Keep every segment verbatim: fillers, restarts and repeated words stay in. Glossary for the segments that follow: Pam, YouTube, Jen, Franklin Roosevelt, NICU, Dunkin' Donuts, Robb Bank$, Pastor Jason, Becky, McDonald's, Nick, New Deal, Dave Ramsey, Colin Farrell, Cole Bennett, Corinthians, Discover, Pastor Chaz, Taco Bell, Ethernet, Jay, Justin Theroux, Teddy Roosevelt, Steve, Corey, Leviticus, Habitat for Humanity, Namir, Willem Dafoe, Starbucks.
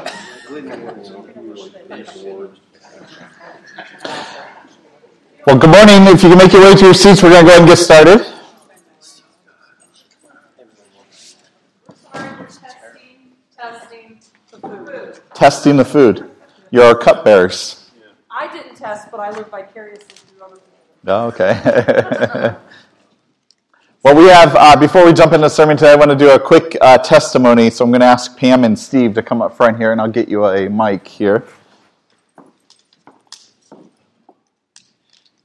about good words and bad words. Well, good morning. If you can make your way to your seats, we're going to go ahead and get started. Testing, testing the food. Testing the food. You're our cupbearers. I didn't test, but I live vicariously through other people. Oh, okay. Well, we have, uh, before we jump into the sermon today, I want to do a quick uh, testimony. So I'm going to ask Pam and Steve to come up front here, and I'll get you a mic here.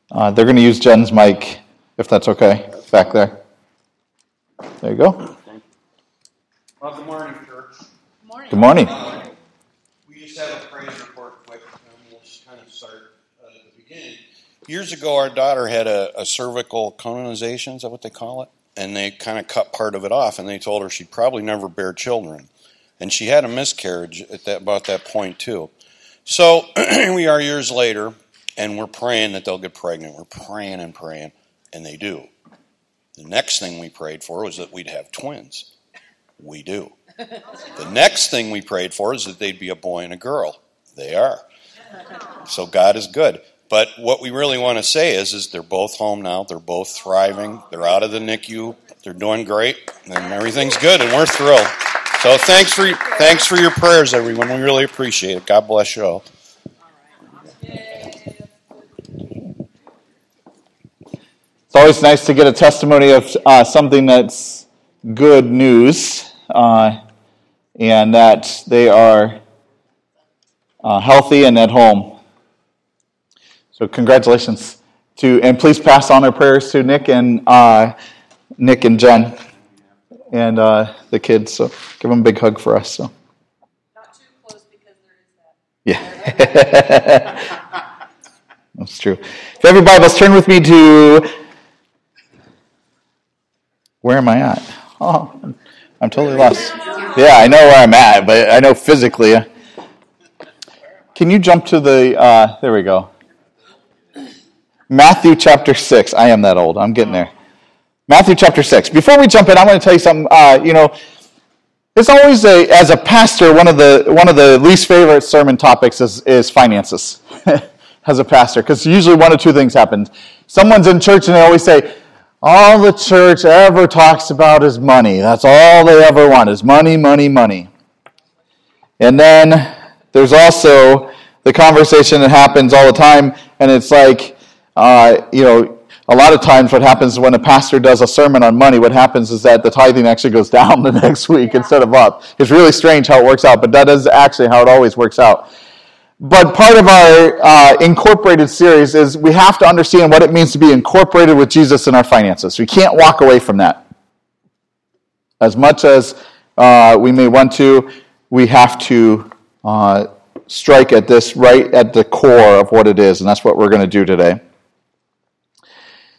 Uh, they're going to use Jen's mic, if that's okay, back there. There you go. Well, good morning, church. Good morning. Good morning. Uh, we just have a praise report quick, and we'll just kind of start uh, at the beginning. Years ago, our daughter had a, a cervical colonization, is that what they call it? And they kind of cut part of it off, and they told her she'd probably never bear children. And she had a miscarriage at that about that point, too. So here we are years later. And we're praying that they'll get pregnant. We're praying and praying, and they do. The next thing we prayed for was that we'd have twins. We do. The next thing we prayed for is that they'd be a boy and a girl. They are. So God is good. But what we really want to say is, is they're both home now. They're both thriving. They're out of the N I C U. They're doing great. And everything's good, and we're thrilled. So thanks for, thanks for your prayers, everyone. We really appreciate it. God bless you all. It's always nice to get a testimony of uh, something that's good news, uh, and that they are uh, healthy and at home. So congratulations to, and please pass on our prayers to Nick and uh, Nick and Jen and uh, the kids. So give them a big hug for us. So not too close because there is that. Yeah, that's true. If you have your Bibles, turn with me to. Where am I at? Oh, I'm totally lost. Yeah, I know where I'm at, but I know physically. Can you jump to the, uh, there we go. Matthew chapter six. I am that old. I'm getting there. Matthew chapter six. Before we jump in, I want to tell you something. Uh, you know, it's always, a, as a pastor, one of the one of the least favorite sermon topics is, is finances as a pastor, because usually one of two things happens. Someone's in church and they always say, all the church ever talks about is money. That's all they ever want is money, money, money. And then there's also the conversation that happens all the time, and it's like, uh, you know, a lot of times what happens when a pastor does a sermon on money, what happens is that the tithing actually goes down the next week yeah. instead of up. It's really strange how it works out, but that is actually how it always works out. But part of our uh, incorporated series is we have to understand what it means to be incorporated with Jesus in our finances. We can't walk away from that. As much as uh, we may want to, we have to uh, strike at this right at the core of what it is, and that's what we're going to do today.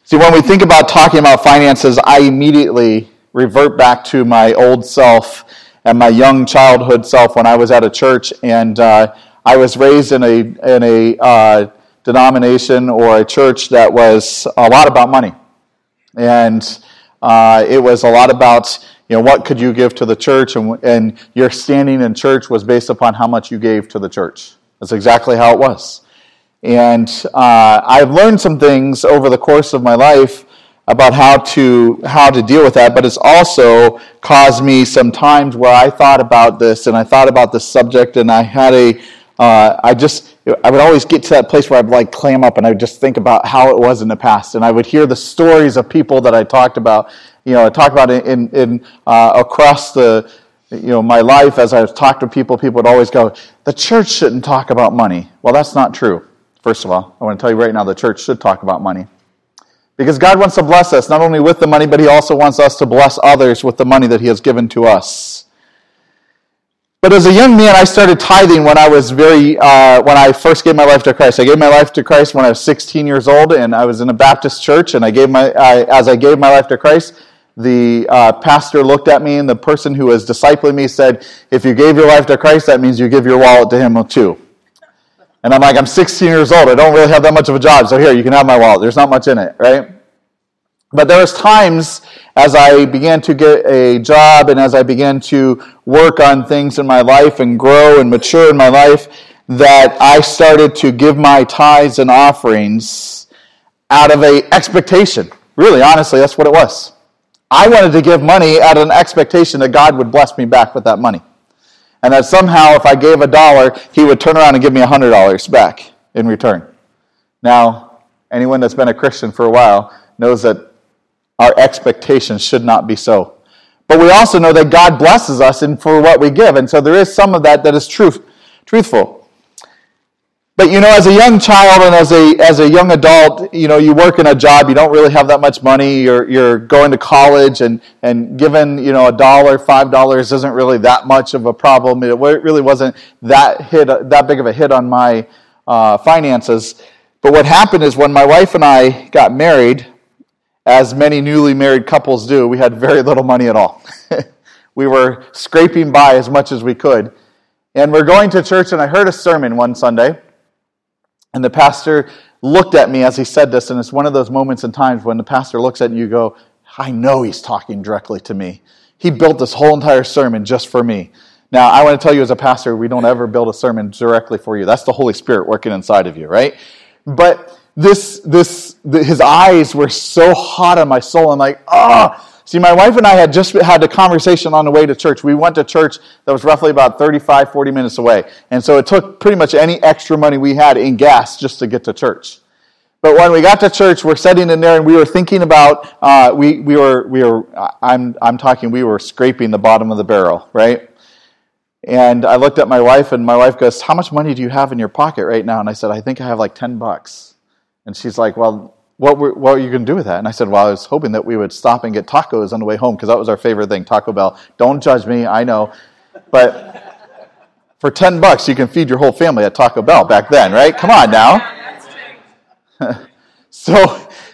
See, when we think about talking about finances, I immediately revert back to my old self and my young childhood self when I was at a church and uh I was raised in a in a uh, denomination or a church that was a lot about money, and uh, it was a lot about you know what could you give to the church, and and your standing in church was based upon how much you gave to the church. That's exactly how it was, and uh, I've learned some things over the course of my life about how to how to deal with that, but it's also caused me some times where I thought about this and I thought about this subject, and I had a Uh, I just, I would always get to that place where I'd like clam up and I would just think about how it was in the past. And I would hear the stories of people that I talked about, you know, I talked about in, in uh, across the, you know, my life as I talked to people, people would always go, the church shouldn't talk about money. Well, that's not true. First of all, I want to tell you right now, the church should talk about money. Because God wants to bless us, not only with the money, but He also wants us to bless others with the money that He has given to us. But as a young man, I started tithing when I was very, uh, when I first gave my life to Christ. I gave my life to Christ when I was sixteen years old, and I was in a Baptist church. And I gave my, I, as I gave my life to Christ, the uh, pastor looked at me, and the person who was discipling me said, "If you gave your life to Christ, that means you give your wallet to Him too." And I'm like, I'm sixteen years old. I don't really have that much of a job, so here you can have my wallet. There's not much in it, right? But there was times as I began to get a job and as I began to work on things in my life and grow and mature in my life that I started to give my tithes and offerings out of an expectation. Really, honestly, that's what it was. I wanted to give money out of an expectation that God would bless me back with that money. And that somehow if I gave a dollar, he would turn around and give me one hundred dollars back in return. Now, anyone that's been a Christian for a while knows that our expectations should not be so. But we also know that God blesses us and for what we give. And so there is some of that that is truth, truthful. But, you know, as a young child and as a as a young adult, you know, you work in a job, you don't really have that much money, you're you're going to college, and, and giving, you know, a dollar, five dollars isn't really that much of a problem. It really wasn't that hit that big of a hit on my uh, finances. But what happened is when my wife and I got married, as many newly married couples do, we had very little money at all. We were scraping by as much as we could. And we're going to church, and I heard a sermon one Sunday. And the pastor looked at me as he said this, and it's one of those moments and times when the pastor looks at you and go, I know he's talking directly to me. He built this whole entire sermon just for me. Now, I want to tell you as a pastor, we don't ever build a sermon directly for you. That's the Holy Spirit working inside of you, right? But this, this, the, his eyes were so hot on my soul. I'm like, ah! Oh. See, my wife and I had just had a conversation on the way to church. We went to church that was roughly about thirty-five, forty minutes away. And so it took pretty much any extra money we had in gas just to get to church. But when we got to church, we're sitting in there and we were thinking about, uh, we, we were, we were, I'm, I'm talking, we were scraping the bottom of the barrel, right? And I looked at my wife and my wife goes, how much money do you have in your pocket right now? And I said, I think I have like ten bucks. And she's like, well, What were, what are you going to do with that? And I said, well, I was hoping that we would stop and get tacos on the way home because that was our favorite thing, Taco Bell. Don't judge me, I know. But for ten bucks, you can feed your whole family at Taco Bell back then, right? Come on now. so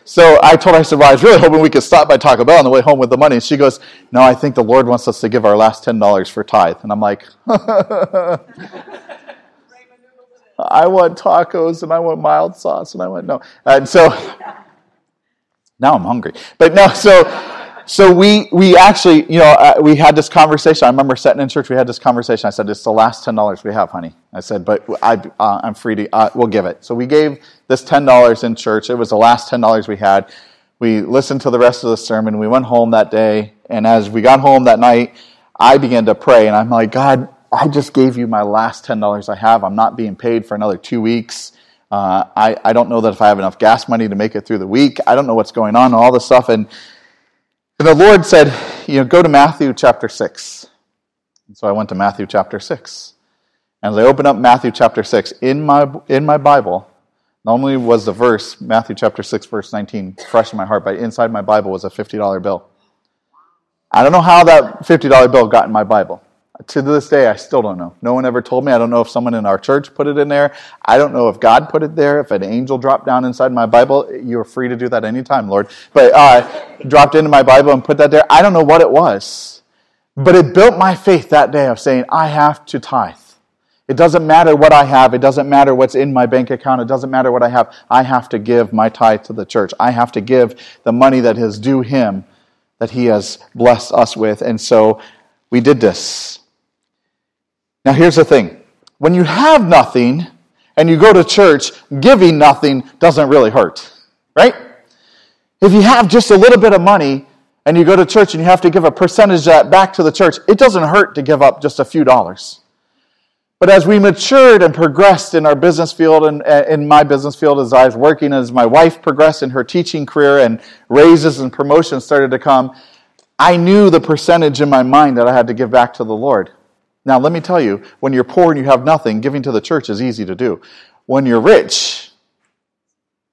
so I told her, I said, well, I was really hoping we could stop by Taco Bell on the way home with the money. And she goes, no, I think the Lord wants us to give our last ten dollars for tithe. And I'm like, I want tacos, and I want mild sauce, and I want no. And so, now I'm hungry. But no, so so we we actually, you know, uh, we had this conversation. I remember sitting in church, we had this conversation. I said, it's the last ten dollars we have, honey. I said, but I, uh, I'm free to, uh, we'll give it. So we gave this ten dollars in church. It was the last ten dollars we had. We listened to the rest of the sermon. We went home that day, and as we got home that night, I began to pray, and I'm like, God, I just gave you my last ten dollars I have. I'm not being paid for another two weeks. Uh, I, I don't know that if I have enough gas money to make it through the week. I don't know what's going on, all this stuff. And, and the Lord said, you know, go to Matthew chapter six. And so I went to Matthew chapter six. And as I opened up Matthew chapter six, in my in my Bible, not only was the verse, Matthew chapter six, verse nineteen, fresh in my heart, but inside my Bible was a fifty dollar bill. I don't know how that fifty dollar bill got in my Bible. To this day, I still don't know. No one ever told me. I don't know if someone in our church put it in there. I don't know if God put it there. If an angel dropped down inside my Bible, you're free to do that anytime, Lord. But uh, dropped into my Bible and put that there. I don't know what it was. But it built my faith that day of saying, I have to tithe. It doesn't matter what I have. It doesn't matter what's in my bank account. It doesn't matter what I have. I have to give my tithe to the church. I have to give the money that is due him, that he has blessed us with. And so we did this. Now here's the thing. When you have nothing and you go to church, giving nothing doesn't really hurt, right? If you have just a little bit of money and you go to church and you have to give a percentage of that back to the church, it doesn't hurt to give up just a few dollars. But as we matured and progressed in our business field and in my business field as I was working, as my wife progressed in her teaching career and raises and promotions started to come, I knew the percentage in my mind that I had to give back to the Lord. Now, let me tell you, when you're poor and you have nothing, giving to the church is easy to do. When you're rich,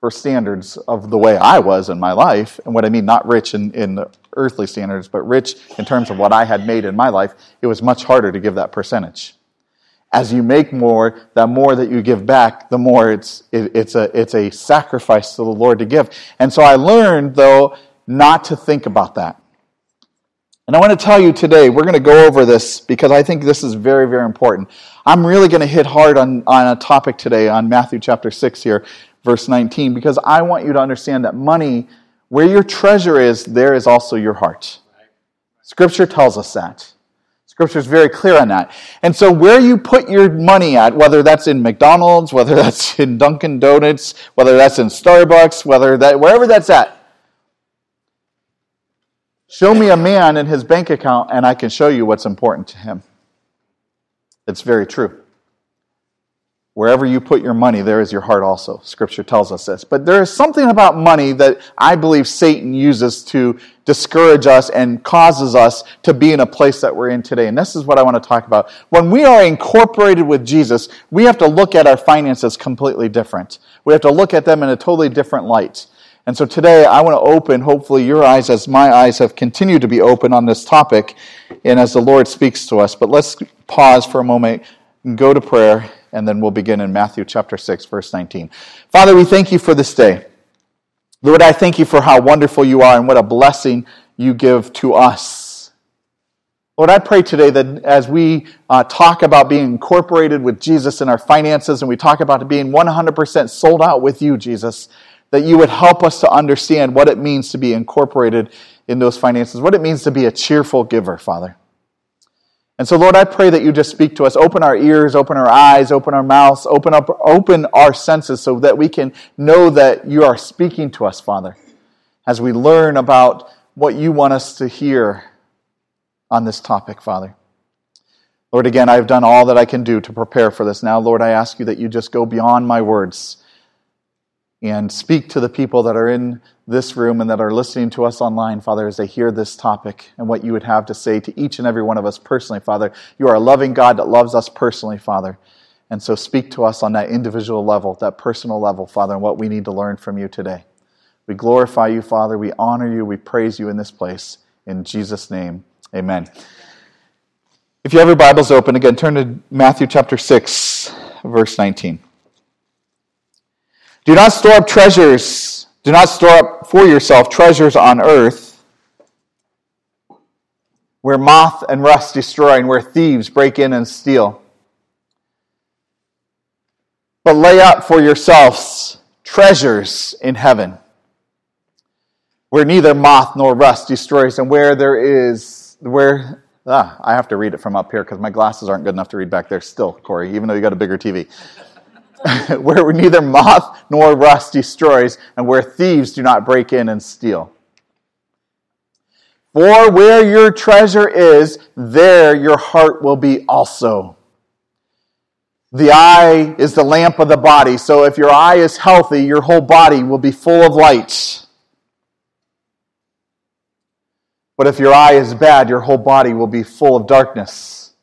for standards of the way I was in my life, and what I mean, not rich in, in the earthly standards, but rich in terms of what I had made in my life, it was much harder to give that percentage. As you make more, the more that you give back, the more it's it, it's a it's a sacrifice to the Lord to give. And so I learned, though, not to think about that. And I want to tell you today, we're going to go over this because I think this is very, very important. I'm really going to hit hard on, on a topic today on Matthew chapter six here, verse nineteen, because I want you to understand that money Where your treasure is, there is also your heart. Scripture tells us that. Scripture is very clear on that. And so where you put your money at, whether that's in McDonald's, whether that's in Dunkin' Donuts, whether that's in Starbucks, whether that wherever that's at, show me a man in his bank account and I can show you what's important to him. It's very true. Wherever you put your money, there is your heart also. Scripture tells us this. But there is something about money that I believe Satan uses to discourage us and causes us to be in a place that we're in today. And this is what I want to talk about. When we are incorporated with Jesus, we have to look at our finances completely different. We have to look at them in a totally different light. And so today, I want to open, hopefully, your eyes as my eyes have continued to be open on this topic and as the Lord speaks to us. But let's pause for a moment and go to prayer, and then we'll begin in Matthew chapter six, verse nineteen. Father, we thank you for this day. Lord, I thank you for how wonderful you are and what a blessing you give to us. Lord, I pray today that as we uh, talk about being incorporated with Jesus in our finances and we talk about being one hundred percent sold out with you, Jesus, that you would help us to understand what it means to be incorporated in those finances, what it means to be a cheerful giver, Father. And so, Lord, I pray that you just speak to us. Open our ears, open our eyes, open our mouths, open up, open our senses so that we can know that you are speaking to us, Father, as we learn about what you want us to hear on this topic, Father. Lord, again, I've done all that I can do to prepare for this. Now, Lord, I ask you that you just go beyond my words and speak to the people that are in this room and that are listening to us online, Father, as they hear this topic and what you would have to say to each and every one of us personally, Father. You are a loving God that loves us personally, Father. And so speak to us on that individual level, that personal level, Father, and what we need to learn from you today. We glorify you, Father. We honor you. We praise you in this place. In Jesus' name, amen. If you have your Bibles open, again, turn to Matthew chapter six, verse nineteen. Do not store up treasures, do not store up for yourself treasures on earth, where moth and rust destroy and where thieves break in and steal. But lay up for yourselves treasures in heaven, where neither moth nor rust destroys and where there is, where, ah, I have to read it from up here because my glasses aren't good enough to read back there still, Corey, even though you got a bigger T V. Where neither moth nor rust destroys, and where thieves do not break in and steal. For where your treasure is, there your heart will be also. The eye is the lamp of the body, so if your eye is healthy, your whole body will be full of light. But if your eye is bad, your whole body will be full of darkness.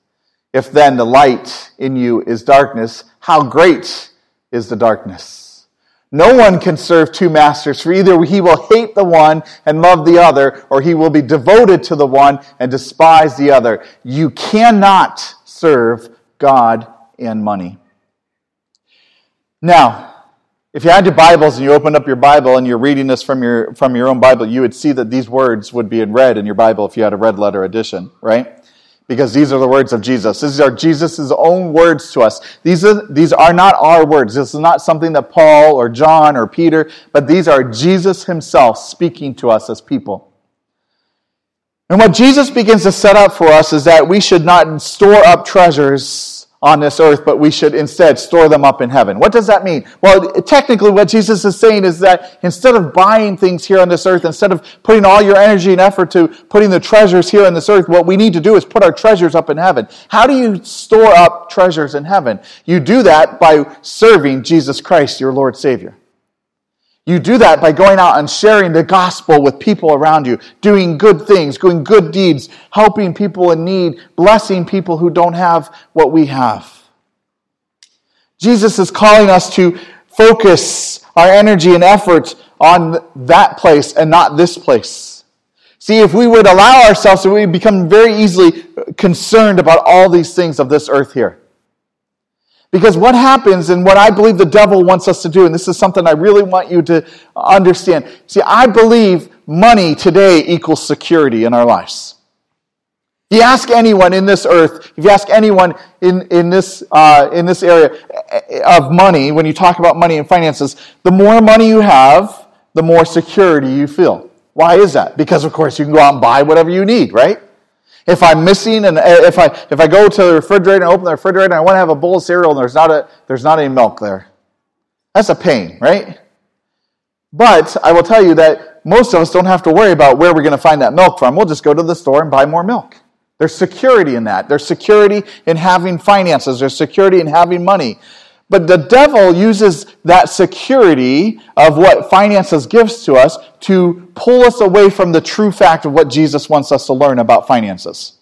If then the light in you is darkness, how great is the darkness? No one can serve two masters, for either he will hate the one and love the other, or he will be devoted to the one and despise the other. You cannot serve God and money. Now, if you had your Bibles and you opened up your Bible and you're reading this from your from your own Bible, you would see that these words would be in red in your Bible if you had a red letter edition, right? Because these are the words of Jesus. These are Jesus' own words to us. These are, these are not our words. This is not something that Paul or John or Peter, but these are Jesus himself speaking to us as people. And what Jesus begins to set up for us is that we should not store up treasures on this earth, but we should instead store them up in heaven. What does that mean? Well, technically what Jesus is saying is that instead of buying things here on this earth, instead of putting all your energy and effort to putting the treasures here on this earth, what we need to do is put our treasures up in heaven. How do you store up treasures in heaven? You do that by serving Jesus Christ, your Lord Savior. You do that by going out and sharing the gospel with people around you, doing good things, doing good deeds, helping people in need, blessing people who don't have what we have. Jesus is calling us to focus our energy and effort on that place and not this place. See, if we would allow ourselves, we would become very easily concerned about all these things of this earth here. Because what happens, and what I believe the devil wants us to do, and this is something I really want you to understand. See, I believe money today equals security in our lives. If you ask anyone in this earth, if you ask anyone in, in, this, uh, in this area of money, when you talk about money and finances, the more money you have, the more security you feel. Why is that? Because, of course, you can go out and buy whatever you need, right? If I'm missing, and if I if I go to the refrigerator and open the refrigerator, and I want to have a bowl of cereal, and there's not a there's not any milk there. That's a pain, right? But I will tell you that most of us don't have to worry about where we're going to find that milk from. We'll just go to the store and buy more milk. There's security in that. There's security in having finances. There's security in having money. But the devil uses that security of what finances gives to us to pull us away from the true fact of what Jesus wants us to learn about finances.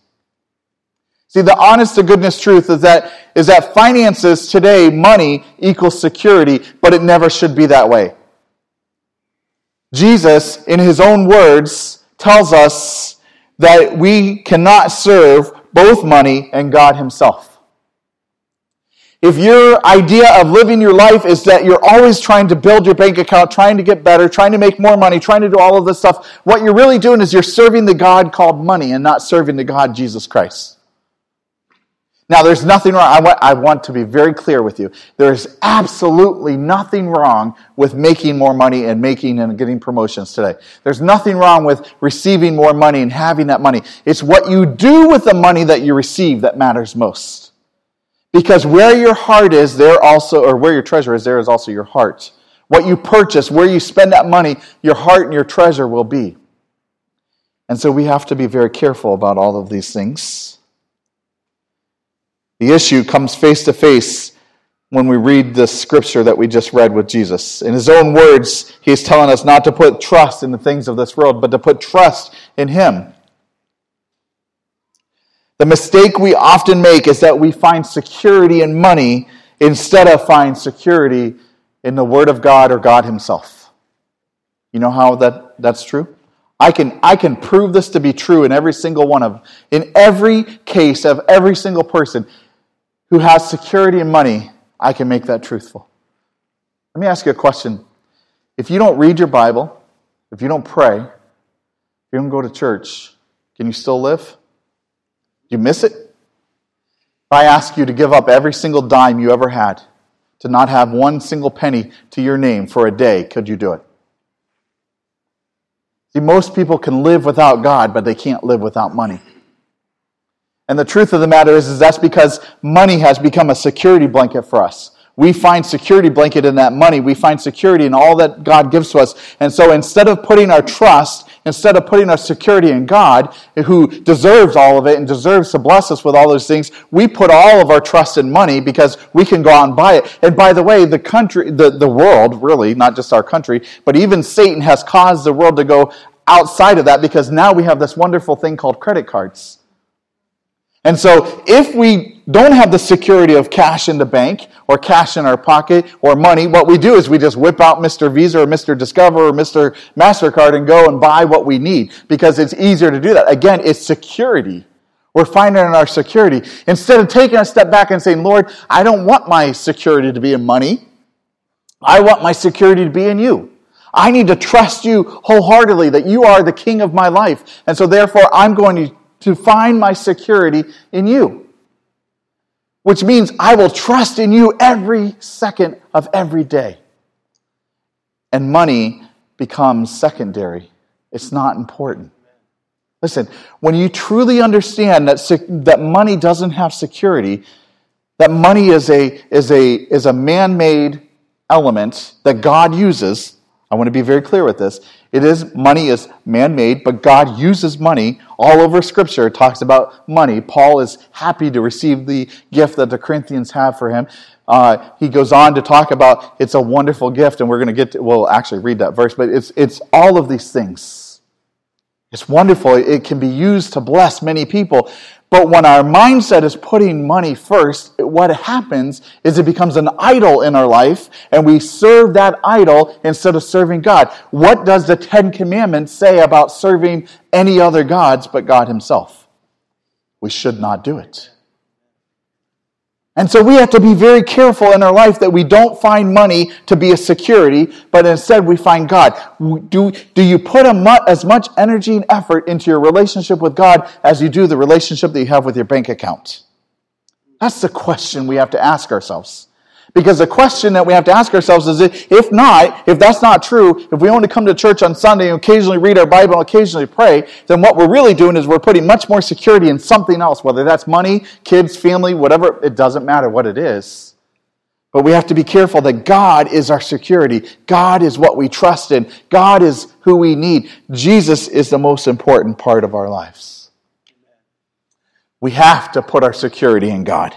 See, the honest-to-goodness truth is that is that finances today, money, equals security, but it never should be that way. Jesus, in his own words, tells us that we cannot serve both money and God himself. If your idea of living your life is that you're always trying to build your bank account, trying to get better, trying to make more money, trying to do all of this stuff, what you're really doing is you're serving the God called money and not serving the God Jesus Christ. Now, there's nothing wrong. I want, I want to be very clear with you. There's absolutely nothing wrong with making more money and making and getting promotions today. There's nothing wrong with receiving more money and having that money. It's what you do with the money that you receive that matters most. Because where your heart is, there also, or where your treasure is, there is also your heart. What you purchase, where you spend that money, your heart and your treasure will be. And so we have to be very careful about all of these things. The issue comes face to face when we read the scripture that we just read with Jesus. In his own words, he's telling us not to put trust in the things of this world, but to put trust in him. The mistake we often make is that we find security in money instead of find security in the Word of God or God himself. You know how that, that's true? I can I can prove this to be true in every single one of, in every case of every single person who has security in money, I can make that truthful. Let me ask you a question. If you don't read your Bible, if you don't pray, if you don't go to church, can you still live? You miss it? If I ask you to give up every single dime you ever had, to not have one single penny to your name for a day, could you do it? See, most people can live without God, but they can't live without money. And the truth of the matter is, is that's because money has become a security blanket for us. We find security blanket in that money. We find security in all that God gives to us. And so instead of putting our trust, instead of putting our security in God, who deserves all of it and deserves to bless us with all those things, we put all of our trust in money because we can go out and buy it. And by the way, the country, the, the world, really, not just our country, but even Satan has caused the world to go outside of that because now we have this wonderful thing called credit cards. And so if we don't have the security of cash in the bank or cash in our pocket or money, what we do is we just whip out Mister Visa or Mister Discover or Mister MasterCard and go and buy what we need because it's easier to do that. Again, it's security. We're finding our security. Instead of taking a step back and saying, Lord, I don't want my security to be in money. I want my security to be in you. I need to trust you wholeheartedly that you are the king of my life. And so therefore, I'm going to to find my security in you. Which means I will trust in you every second of every day. And money becomes secondary. It's not important. Listen, when you truly understand that sec- that money doesn't have security, that money is a is a is a man-made element that God uses. I want to be very clear with this. It is, money is man-made, but God uses money. All over Scripture, it talks about money. Paul is happy to receive the gift that the Corinthians have for him. Uh, he goes on to talk about it's a wonderful gift, and we're going to get to, we'll actually read that verse, but it's it's all of these things. It's wonderful. It can be used to bless many people. But when our mindset is putting money first, what happens is it becomes an idol in our life, and we serve that idol instead of serving God. What does the Ten Commandments say about serving any other gods but God himself? We should not do it. And so we have to be very careful in our life that we don't find money to be a security, but instead we find God. Do, do you put a mu- as much energy and effort into your relationship with God as you do the relationship that you have with your bank account? That's the question we have to ask ourselves. Because the question that we have to ask ourselves is, if not, if that's not true, if we only come to church on Sunday and occasionally read our Bible and occasionally pray, then what we're really doing is we're putting much more security in something else, whether that's money, kids, family, whatever. It doesn't matter what it is. But we have to be careful that God is our security. God is what we trust in. God is who we need. Jesus is the most important part of our lives. We have to put our security in God.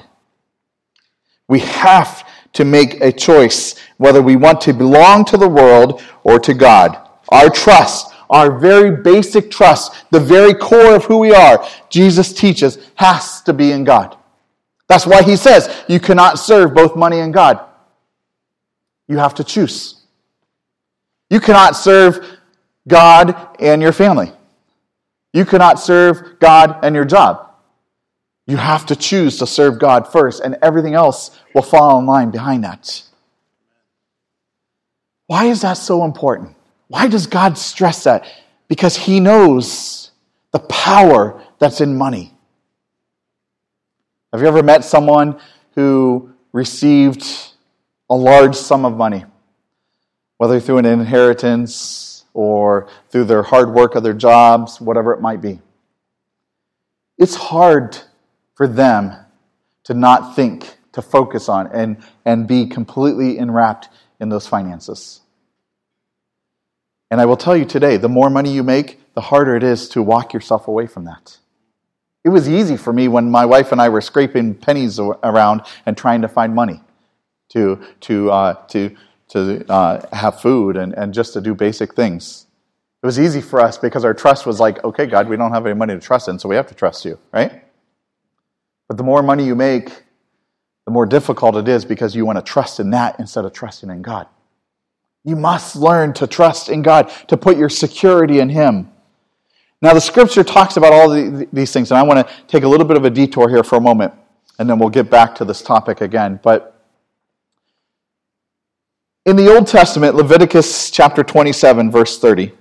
We have to make a choice whether we want to belong to the world or to God. Our trust, our very basic trust, the very core of who we are, Jesus teaches, has to be in God. That's why he says you cannot serve both money and God. You have to choose. You cannot serve God and your family. You cannot serve God and your job. You have to choose to serve God first, and everything else will fall in line behind that. Why is that so important? Why does God stress that? Because he knows the power that's in money. Have you ever met someone who received a large sum of money, whether through an inheritance or through their hard work of their jobs, whatever it might be? It's hard for them to not think, to focus on, and, and be completely enwrapped in those finances. And I will tell you today, the more money you make, the harder it is to walk yourself away from that. It was easy for me when my wife and I were scraping pennies around and trying to find money to to uh, to to uh, have food and, and just to do basic things. It was easy for us because our trust was like, okay, God, we don't have any money to trust in, so we have to trust you, right? But the more money you make, the more difficult it is because you want to trust in that instead of trusting in God. You must learn to trust in God, to put your security in him. Now, the scripture talks about all the, these things, and I want to take a little bit of a detour here for a moment, and then we'll get back to this topic again. But in the Old Testament, Leviticus chapter twenty-seven, verse thirty,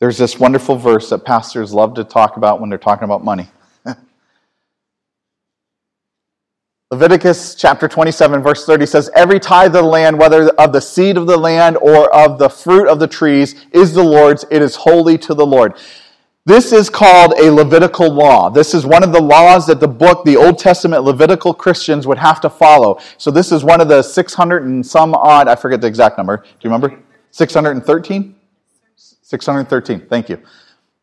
there's this wonderful verse that pastors love to talk about when they're talking about money. Leviticus chapter twenty-seven, verse thirty says, every tithe of the land, whether of the seed of the land or of the fruit of the trees, is the Lord's. It is holy to the Lord. This is called a Levitical law. This is one of the laws that the book, the Old Testament Levitical Christians would have to follow. So this is one of the six hundred and some odd, I forget the exact number. Do you remember? six hundred thirteen? six hundred thirteen, thank you.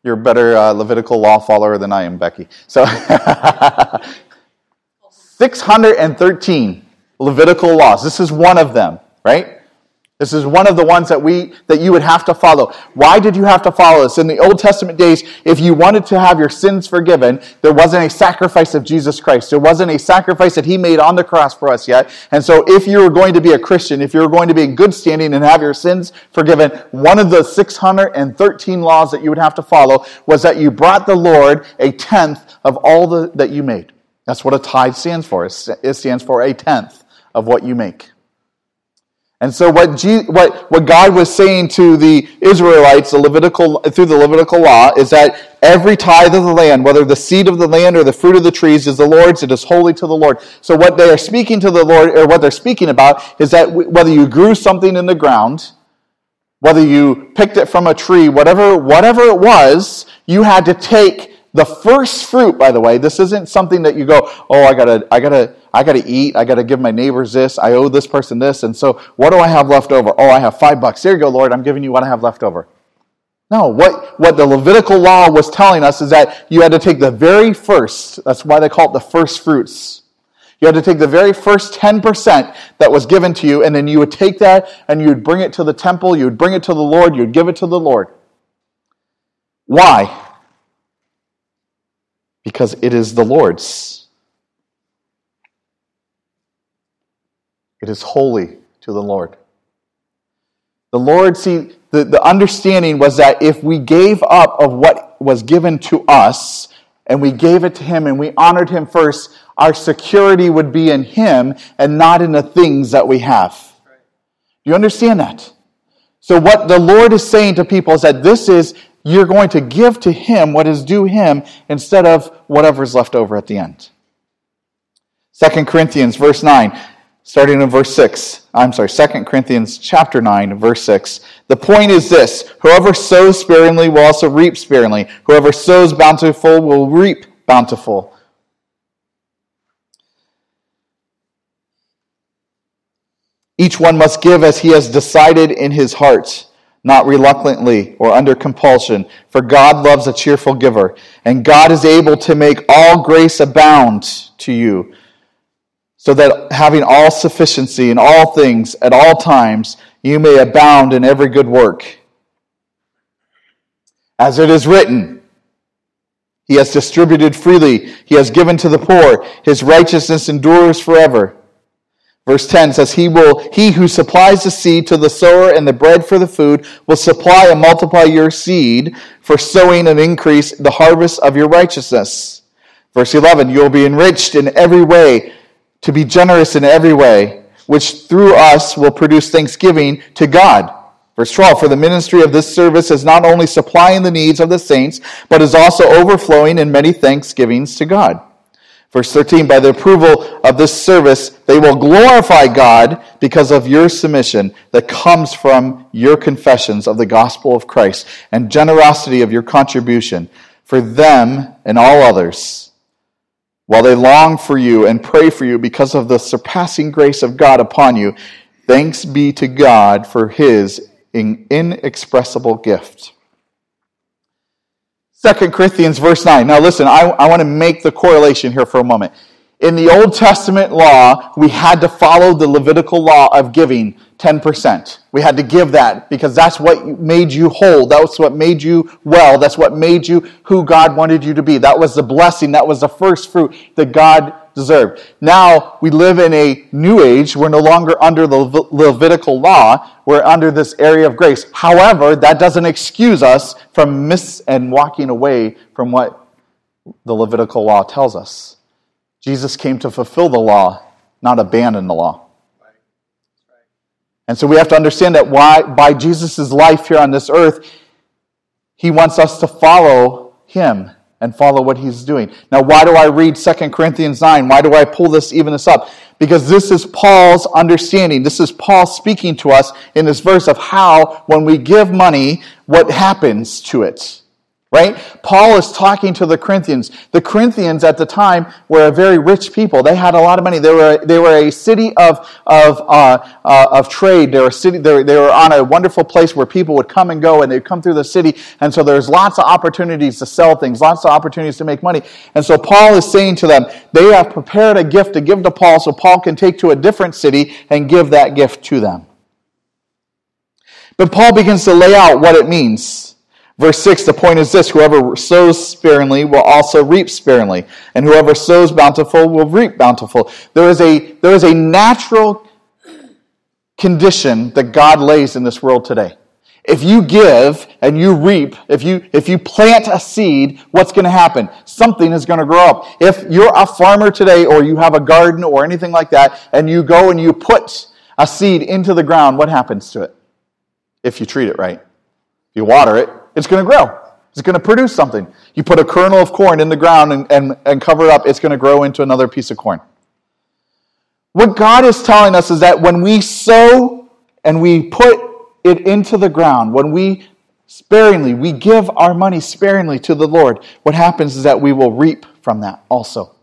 You're a better uh, Levitical law follower than I am, Becky. So... six hundred thirteen Levitical laws. This is one of them, right? This is one of the ones that we that you would have to follow. Why did you have to follow this? In the Old Testament days, if you wanted to have your sins forgiven, there wasn't a sacrifice of Jesus Christ. There wasn't a sacrifice that he made on the cross for us yet. And so if you were going to be a Christian, if you were going to be in good standing and have your sins forgiven, one of the six hundred thirteen laws that you would have to follow was that you brought the Lord a tenth of all the, that you made. That's what a tithe stands for. It stands for a tenth of what you make. And so what, G, what, what God was saying to the Israelites the Levitical, through the Levitical law is that every tithe of the land, whether the seed of the land or the fruit of the trees, is the Lord's. It is holy to the Lord. So what they are speaking to the Lord, or what they're speaking about, is that whether you grew something in the ground, whether you picked it from a tree, whatever, whatever it was, you had to take the first fruit, by the way. This isn't something that you go, oh, I gotta, I gotta, I gotta eat. I gotta give my neighbors this. I owe this person this. And so, what do I have left over? Oh, I have five bucks. Here you go, Lord. I'm giving you what I have left over. No, what what the Levitical law was telling us is that you had to take the very first. That's why they call it the first fruits. You had to take the very first ten percent that was given to you, and then you would take that and you would bring it to the temple. You would bring it to the Lord. You would give it to the Lord. Why? Because it is the Lord's. It is holy to the Lord. The Lord, see, the, the understanding was that if we gave up of what was given to us, and we gave it to him, and we honored him first, our security would be in him, and not in the things that we have. Do you understand that? So what the Lord is saying to people is that this is, you're going to give to him what is due him instead of whatever's left over at the end. Second Corinthians verse nine, starting in verse six. I'm sorry, Second Corinthians chapter nine, verse six. The point is this: whoever sows sparingly will also reap sparingly. Whoever sows bountiful will reap bountiful. Each one must give as he has decided in his heart, not reluctantly or under compulsion, for God loves a cheerful giver, and God is able to make all grace abound to you, so that having all sufficiency in all things at all times, you may abound in every good work. As it is written, he has distributed freely, he has given to the poor, his righteousness endures forever. Verse ten says, He will, he who supplies the seed to the sower and the bread for the food will supply and multiply your seed for sowing and increase the harvest of your righteousness. Verse eleven, you will be enriched in every way, to be generous in every way, which through us will produce thanksgiving to God. Verse twelve, for the ministry of this service is not only supplying the needs of the saints, but is also overflowing in many thanksgivings to God. Verse thirteen, by the approval of this service, they will glorify God because of your submission that comes from your confessions of the gospel of Christ and generosity of your contribution for them and all others, while they long for you and pray for you because of the surpassing grace of God upon you. Thanks be to God for his inexpressible gift. Second Corinthians verse nine. Now listen, I, I want to make the correlation here for a moment. In the Old Testament law, we had to follow the Levitical law of giving ten percent. We had to give that because that's what made you whole. That was what made you well. That's what made you who God wanted you to be. That was the blessing. That was the first fruit that God deserved. Now we live in a new age. We're no longer under the Levitical law. We're under this area of grace. However, that doesn't excuse us from miss and walking away from what the Levitical law tells us. Jesus came to fulfill the law, not abandon the law. Right. Right. And so we have to understand that why by Jesus' life here on this earth, he wants us to follow him and follow what he's doing. Now, why do I read Second Corinthians nine? Why do I pull this, even this up? Because this is Paul's understanding. This is Paul speaking to us in this verse of how, when we give money, what happens to it, right? Paul is talking to the Corinthians. The Corinthians at the time were a very rich people. They had a lot of money. They were they were a city of of uh, uh, of trade. They were a city. They were, they were on a wonderful place where people would come and go, and they'd come through the city. And so there's lots of opportunities to sell things, lots of opportunities to make money. And so Paul is saying to them, they have prepared a gift to give to Paul, so Paul can take to a different city and give that gift to them. But Paul begins to lay out what it means. Verse six, the point is this: whoever sows sparingly will also reap sparingly, and whoever sows bountiful will reap bountiful. There is a, there is a natural condition that God lays in this world today. If you give and you reap, if you if you plant a seed, what's going to happen? Something is going to grow up. If you're a farmer today, or you have a garden or anything like that, and you go and you put a seed into the ground, what happens to it? If you treat it right, if you water it, it's going to grow. It's going to produce something. You put a kernel of corn in the ground and, and, and cover it up, it's going to grow into another piece of corn. What God is telling us is that when we sow and we put it into the ground, when we sparingly, we give our money sparingly to the Lord, what happens is that we will reap from that also.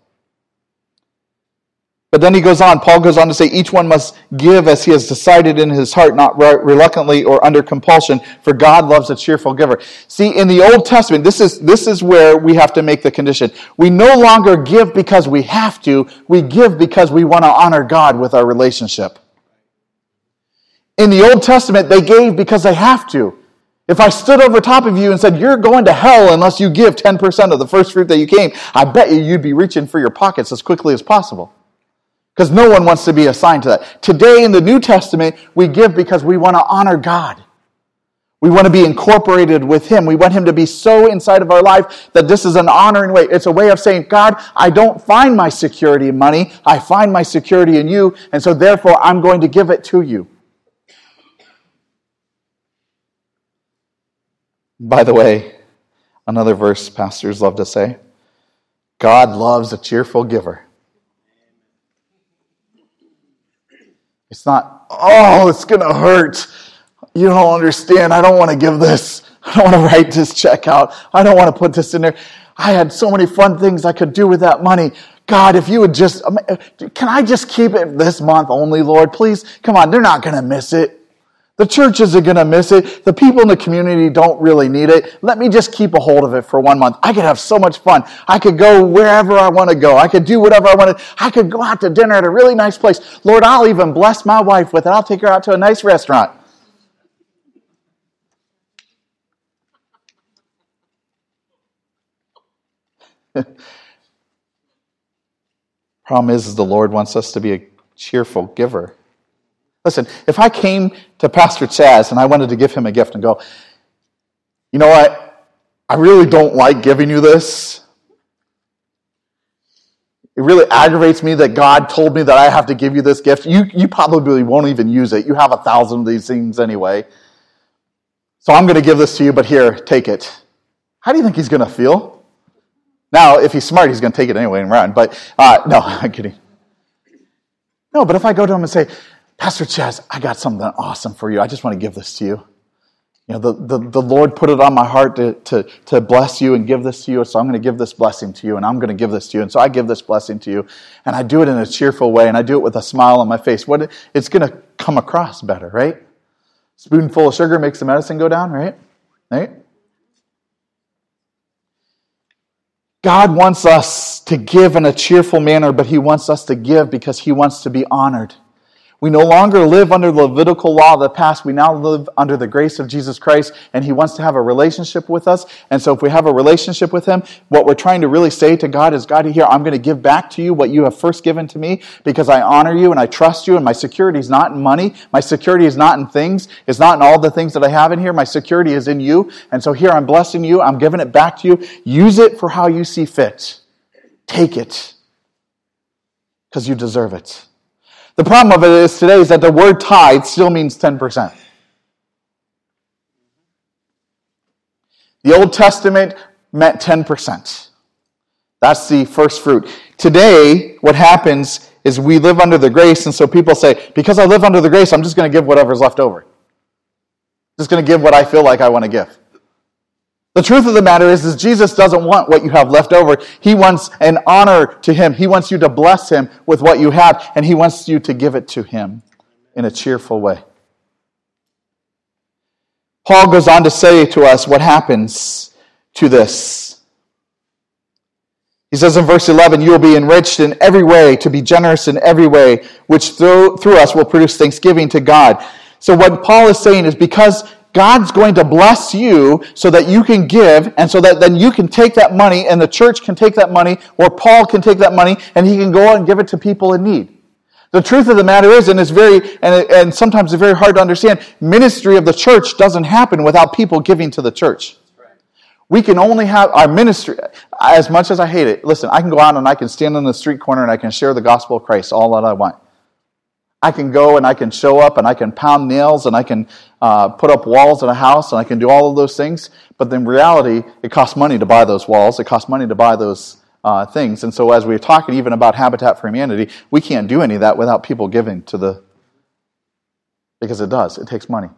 But then he goes on, Paul goes on to say, each one must give as he has decided in his heart, not reluctantly or under compulsion, for God loves a cheerful giver. See, in the Old Testament, this is, this is where we have to make the condition. We no longer give because we have to. We give because we want to honor God with our relationship. In the Old Testament, they gave because they have to. If I stood over top of you and said, you're going to hell unless you give ten percent of the first fruit that you came, I bet you you'd be reaching for your pockets as quickly as possible. Because no one wants to be assigned to that. Today in the New Testament, we give because we want to honor God. We want to be incorporated with him. We want him to be so inside of our life that this is an honoring way. It's a way of saying, God, I don't find my security in money. I find my security in you, and so therefore I'm going to give it to you. By the way, another verse pastors love to say, God loves a cheerful giver. It's not, oh, it's going to hurt. You don't understand. I don't want to give this. I don't want to write this check out. I don't want to put this in there. I had so many fun things I could do with that money. God, if you would just, can I just keep it this month only, Lord? Please, come on, they're not going to miss it. The churches are going to miss it. The people in the community don't really need it. Let me just keep a hold of it for one month. I could have so much fun. I could go wherever I want to go. I could do whatever I want to. I could go out to dinner at a really nice place. Lord, I'll even bless my wife with it. I'll take her out to a nice restaurant. Problem is, is the Lord wants us to be a cheerful giver. Listen, if I came to Pastor Chaz and I wanted to give him a gift and go, you know what, I really don't like giving you this. It really aggravates me that God told me that I have to give you this gift. You, you probably won't even use it. You have a thousand of these things anyway. So I'm going to give this to you, but here, take it. How do you think he's going to feel? Now, if he's smart, he's going to take it anyway and run. But uh, no, I'm kidding. No, but if I go to him and say, Pastor Chaz, I got something awesome for you. I just want to give this to you. You know, the, the, the Lord put it on my heart to, to, to bless you and give this to you. So I'm going to give this blessing to you, and I'm going to give this to you. And so I give this blessing to you, and I do it in a cheerful way, and I do it with a smile on my face. What it's going to come across better, right? Spoonful of sugar makes the medicine go down, right? Right? God wants us to give in a cheerful manner, but he wants us to give because he wants to be honored. We no longer live under the Levitical law of the past. We now live under the grace of Jesus Christ, and he wants to have a relationship with us. And so if we have a relationship with him, what we're trying to really say to God is, God, here, I'm going to give back to you what you have first given to me because I honor you and I trust you, and my security is not in money. My security is not in things. It's not in all the things that I have in here. My security is in you. And so here, I'm blessing you. I'm giving it back to you. Use it for how you see fit. Take it because you deserve it. The problem of it is today is that the word tithe still means ten percent. The Old Testament meant ten percent. That's the first fruit. Today, what happens is we live under the grace, and so people say, because I live under the grace, I'm just going to give whatever's left over. I'm just going to give what I feel like I want to give. The truth of the matter is, is Jesus doesn't want what you have left over. He wants an honor to him. He wants you to bless him with what you have, and he wants you to give it to him in a cheerful way. Paul goes on to say to us what happens to this. He says in verse eleven, you will be enriched in every way, to be generous in every way, which through, through us will produce thanksgiving to God. So what Paul is saying is, because God's going to bless you so that you can give, and so that then you can take that money, and the church can take that money, or Paul can take that money, and he can go out and give it to people in need. The truth of the matter is, and it's very, and, and sometimes it's very hard to understand, ministry of the church doesn't happen without people giving to the church. We can only have our ministry, as much as I hate it, listen, I can go out and I can stand on the street corner and I can share the gospel of Christ all that I want. I can go and I can show up and I can pound nails and I can uh, put up walls in a house and I can do all of those things. But in reality, it costs money to buy those walls. It costs money to buy those uh, things. And so as we were talking even about Habitat for Humanity, we can't do any of that without people giving to the... Because it does. It takes money.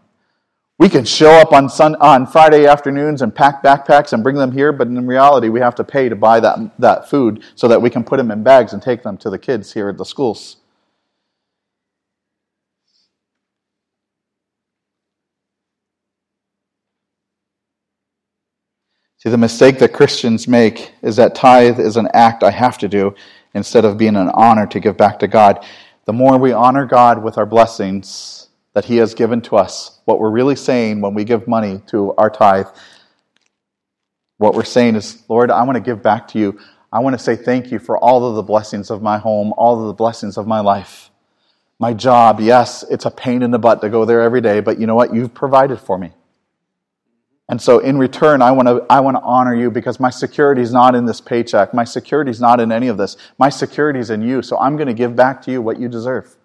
We can show up on sun, on Friday afternoons and pack backpacks and bring them here, but in reality, we have to pay to buy that that food so that we can put them in bags and take them to the kids here at the schools. See, the mistake that Christians make is that tithe is an act I have to do instead of being an honor to give back to God. The more we honor God with our blessings that he has given to us, what we're really saying when we give money to our tithe, what we're saying is, Lord, I want to give back to you. I want to say thank you for all of the blessings of my home, all of the blessings of my life. My job, yes, it's a pain in the butt to go there every day, but you know what? You've provided for me. And so in return, I want to I want to honor you because my security is not in this paycheck. My security is not in any of this. My security is in you. So I'm going to give back to you what you deserve.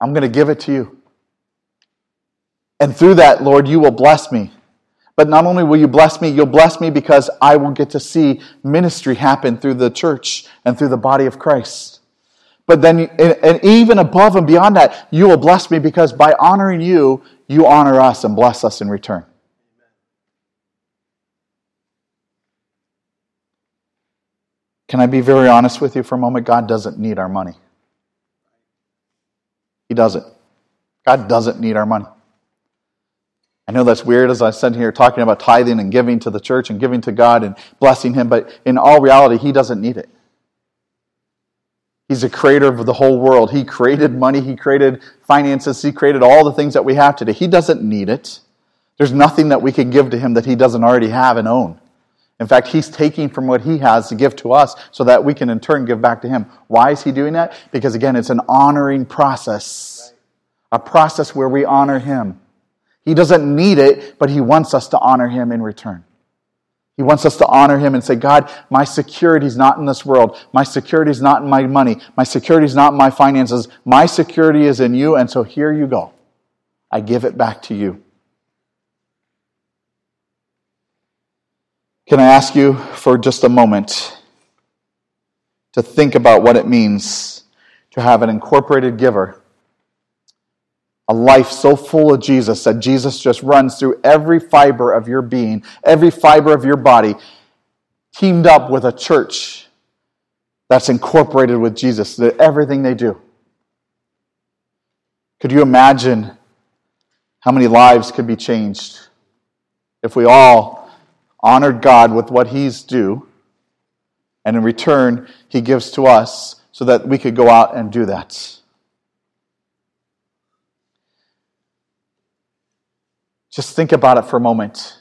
I'm going to give it to you. And through that, Lord, you will bless me. But not only will you bless me, you'll bless me because I will get to see ministry happen through the church and through the body of Christ. But then, and even above and beyond that, you will bless me because by honoring you, you honor us and bless us in return. Can I be very honest with you for a moment? God doesn't need our money. He doesn't. God doesn't need our money. I know that's weird as I sit here talking about tithing and giving to the church and giving to God and blessing Him, but in all reality, He doesn't need it. He's the creator of the whole world. He created money. He created finances. He created all the things that we have today. He doesn't need it. There's nothing that we can give to Him that He doesn't already have and own. In fact, He's taking from what He has to give to us so that we can in turn give back to Him. Why is He doing that? Because again, it's an honoring process. Right. A process where we honor Him. He doesn't need it, but He wants us to honor Him in return. He wants us to honor Him and say, God, my security is not in this world. My security is not in my money. My security is not in my finances. My security is in you, and so here you go. I give it back to you. Can I ask you for just a moment to think about what it means to have an incorporated giver, a life so full of Jesus that Jesus just runs through every fiber of your being, every fiber of your body, teamed up with a church that's incorporated with Jesus, that everything they do. Could you imagine how many lives could be changed if we all honored God with what He's due, and in return, He gives to us so that we could go out and do that? Just think about it for a moment.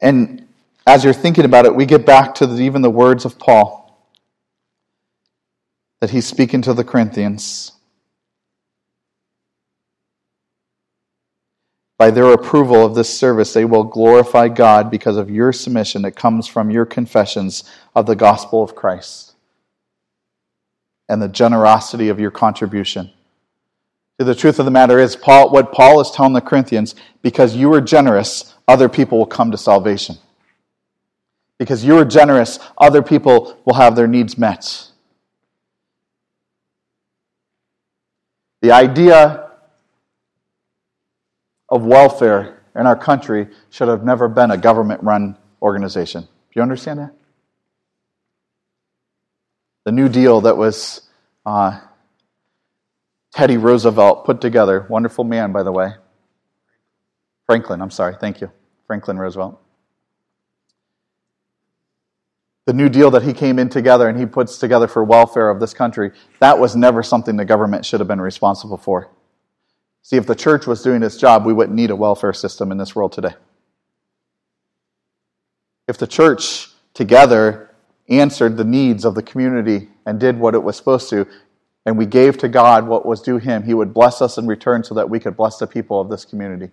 And as you're thinking about it, we get back to the, even the words of Paul that he's speaking to the Corinthians. By their approval of this service, they will glorify God because of your submission that comes from your confessions of the gospel of Christ and the generosity of your contribution. The truth of the matter is, Paul, what Paul is telling the Corinthians, because you are generous, other people will come to salvation. Because you are generous, other people will have their needs met. The idea of welfare in our country should have never been a government-run organization. Do you understand that? The New Deal that was... Uh, Teddy Roosevelt put together, wonderful man, by the way. Franklin, I'm sorry, thank you. Franklin Roosevelt. The New Deal that he came in together and he puts together for welfare of this country, that was never something the government should have been responsible for. See, if the church was doing its job, we wouldn't need a welfare system in this world today. If the church together answered the needs of the community and did what it was supposed to, and we gave to God what was due Him, He would bless us in return so that we could bless the people of this community.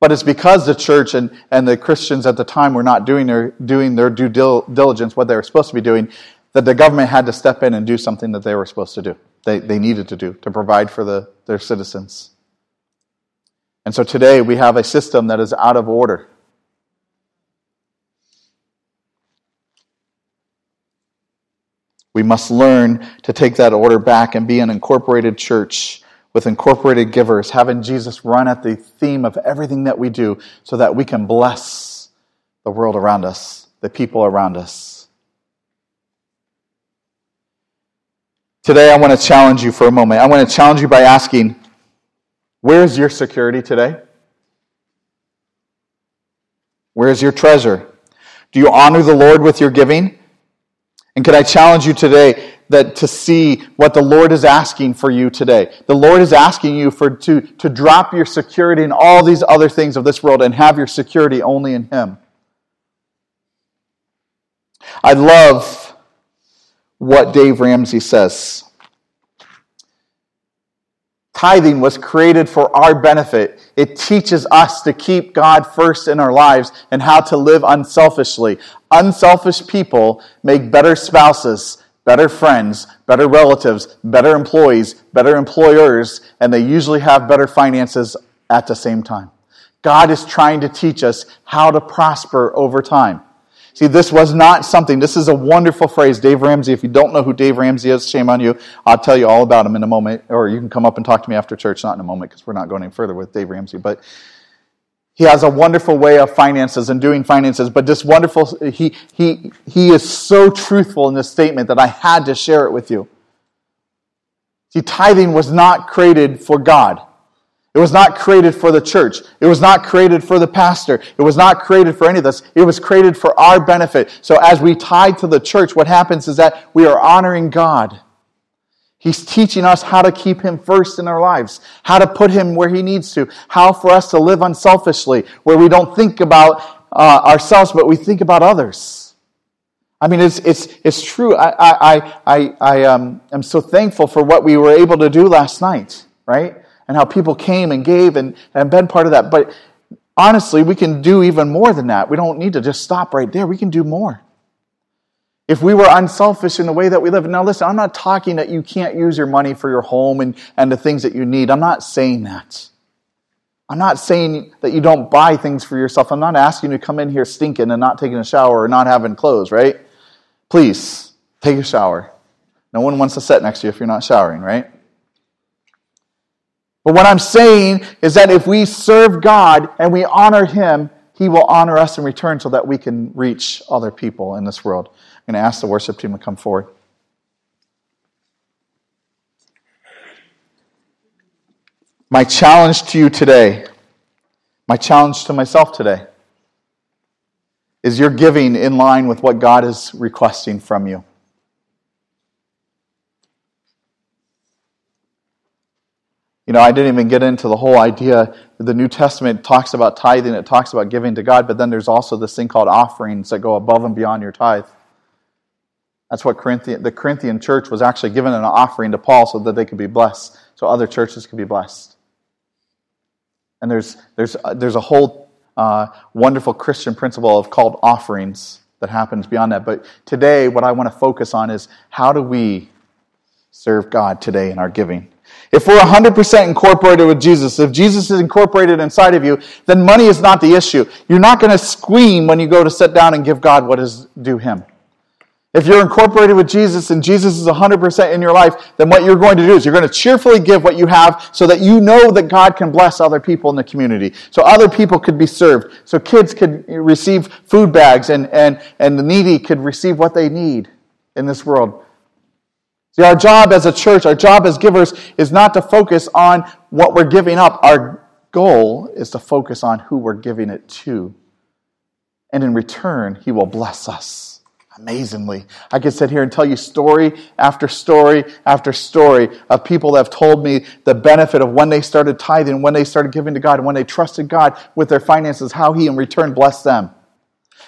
But it's because the church and, and the Christians at the time were not doing their, doing their due diligence, what they were supposed to be doing, that the government had to step in and do something that they were supposed to do, they, they needed to do, to provide for the, their citizens. And so today we have a system that is out of order. We must learn to take that order back and be an incorporated church with incorporated givers, having Jesus run at the theme of everything that we do so that we can bless the world around us, the people around us. Today, I want to challenge you for a moment. I want to challenge you by asking, where's your security today? Where's your treasure? Do you honor the Lord with your giving? And could I challenge you today that to see what the Lord is asking for you today? The Lord is asking you for to, to drop your security in all these other things of this world and have your security only in Him. I love what Dave Ramsey says. Tithing was created for our benefit. It teaches us to keep God first in our lives and how to live unselfishly. Unselfish people make better spouses, better friends, better relatives, better employees, better employers, and they usually have better finances at the same time. God is trying to teach us how to prosper over time. See, this was not something, this is a wonderful phrase. Dave Ramsey, if you don't know who Dave Ramsey is, shame on you. I'll tell you all about him in a moment, or you can come up and talk to me after church, not in a moment, because we're not going any further with Dave Ramsey, but he has a wonderful way of finances and doing finances, but this wonderful, he he he is so truthful in this statement that I had to share it with you. See, tithing was not created for God. It was not created for the church. It was not created for the pastor. It was not created for any of this. It was created for our benefit. So as we tithe to the church, what happens is that we are honoring God. He's teaching us how to keep Him first in our lives, how to put Him where He needs to, how for us to live unselfishly, where we don't think about uh, ourselves, but we think about others. I mean, it's it's it's true. I I I I um, am so thankful for what we were able to do last night, right? And how people came and gave and and been part of that. But honestly, we can do even more than that. We don't need to just stop right there. We can do more. If we were unselfish in the way that we live. Now listen, I'm not talking that you can't use your money for your home and, and the things that you need. I'm not saying that. I'm not saying that you don't buy things for yourself. I'm not asking you to come in here stinking and not taking a shower or not having clothes, right? Please, take a shower. No one wants to sit next to you if you're not showering, right? But what I'm saying is that if we serve God and we honor Him, He will honor us in return so that we can reach other people in this world. I'm going to ask the worship team to come forward. My challenge to you today, my challenge to myself today, is your giving in line with what God is requesting from you? You know, I didn't even get into the whole idea. The New Testament talks about tithing, it talks about giving to God, but then there's also this thing called offerings that go above and beyond your tithe. That's what Corinthian, the Corinthian church was actually given an offering to Paul so that they could be blessed, so other churches could be blessed. And there's there's there's a whole uh, wonderful Christian principle of called offerings that happens beyond that. But today, what I want to focus on is how do we serve God today in our giving? If we're one hundred percent incorporated with Jesus, if Jesus is incorporated inside of you, then money is not the issue. You're not going to squeam when you go to sit down and give God what is due Him. If you're incorporated with Jesus and Jesus is one hundred percent in your life, then what you're going to do is you're going to cheerfully give what you have so that you know that God can bless other people in the community. So other people could be served. So kids could receive food bags and, and, and the needy could receive what they need in this world. See, our job as a church, our job as givers is not to focus on what we're giving up. Our goal is to focus on who we're giving it to. And in return, He will bless us. Amazingly. I could sit here and tell you story after story after story of people that have told me the benefit of when they started tithing, when they started giving to God, and when they trusted God with their finances, how He in return blessed them.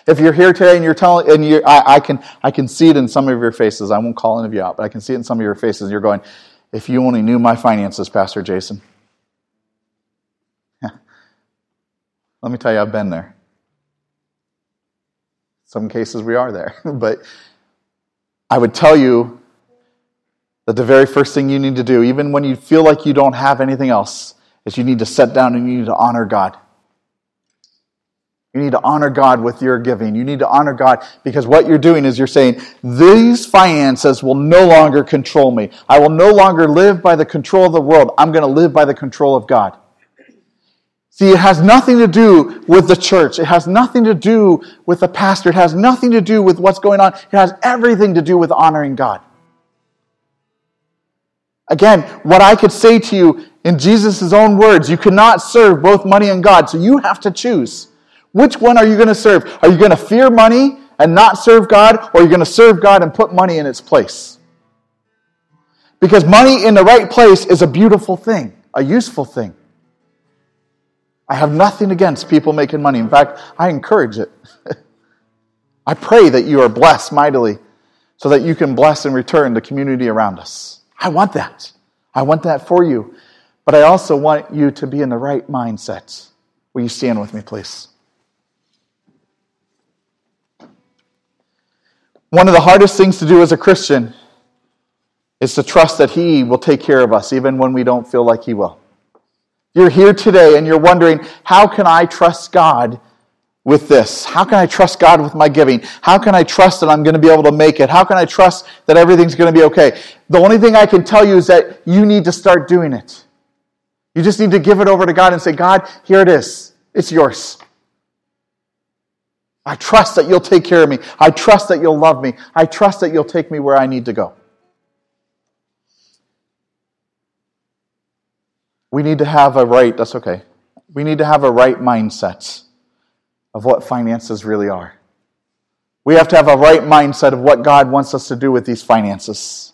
If you're here today and you're telling, and you, I, I can, I can see it in some of your faces. I won't call any of you out, but I can see it in some of your faces. And you're going, if you only knew my finances, Pastor Jason. Let me tell you, I've been there. Some cases we are there. But I would tell you that the very first thing you need to do, even when you feel like you don't have anything else, is you need to sit down and you need to honor God. You need to honor God with your giving. You need to honor God because what you're doing is you're saying, these finances will no longer control me. I will no longer live by the control of the world. I'm going to live by the control of God. See, it has nothing to do with the church. It has nothing to do with the pastor. It has nothing to do with what's going on. It has everything to do with honoring God. Again, what I could say to you in Jesus' own words, you cannot serve both money and God, so you have to choose. Which one are you going to serve? Are you going to fear money and not serve God, or are you going to serve God and put money in its place? Because money in the right place is a beautiful thing, a useful thing. I have nothing against people making money. In fact, I encourage it. I pray that you are blessed mightily so that you can bless in return the community around us. I want that. I want that for you. But I also want you to be in the right mindset. Will you stand with me, please? One of the hardest things to do as a Christian is to trust that He will take care of us even when we don't feel like He will. You're here today and you're wondering, how can I trust God with this? How can I trust God with my giving? How can I trust that I'm going to be able to make it? How can I trust that everything's going to be okay? The only thing I can tell you is that you need to start doing it. You just need to give it over to God and say, God, here it is. It's yours. I trust that you'll take care of me. I trust that you'll love me. I trust that you'll take me where I need to go. We need to have a right, that's okay. We need to have a right mindset of what finances really are. We have to have a right mindset of what God wants us to do with these finances.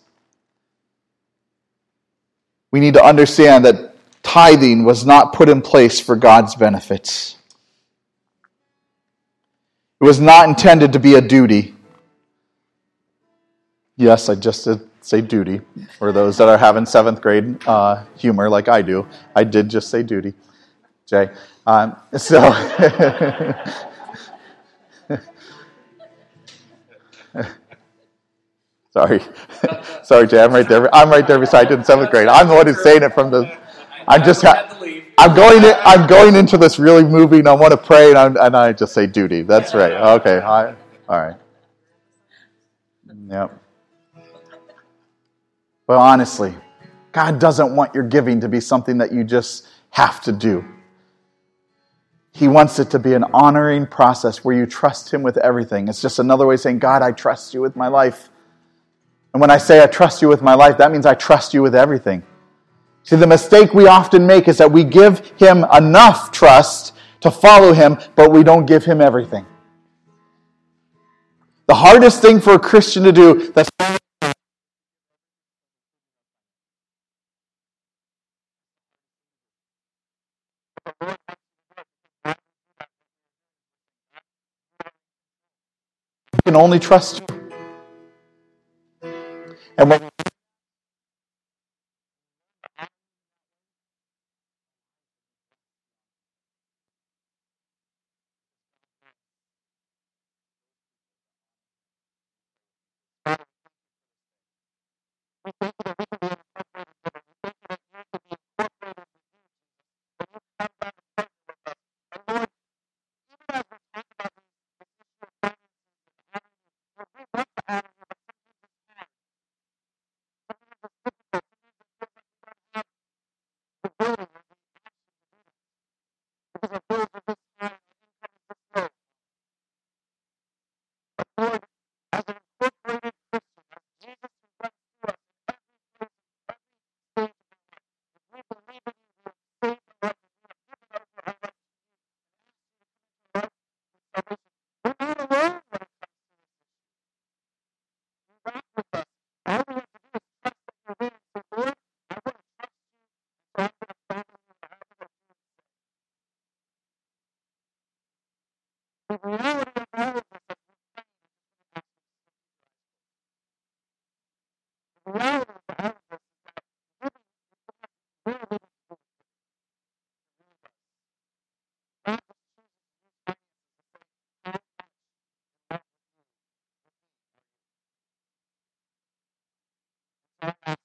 We need to understand that tithing was not put in place for God's benefits. It was not intended to be a duty. Yes, I just did say duty. For those that are having seventh grade uh, humor like I do, I did just say duty. Jay. Um, so, sorry, sorry, Jay. I'm right there. I'm right there beside you in seventh grade. I'm the one who's saying it from the. I'm just. I'm going. In, I'm going into this really moving. I want to pray, and I'm, and I just say duty. That's right. Okay. I, all right. Yep. But honestly, God doesn't want your giving to be something that you just have to do. He wants it to be an honoring process where you trust Him with everything. It's just another way of saying, God, I trust you with my life. And when I say I trust you with my life, that means I trust you with everything. See, the mistake we often make is that we give Him enough trust to follow Him, but we don't give Him everything. The hardest thing for a Christian to do that's can only trust you. And when Thank you.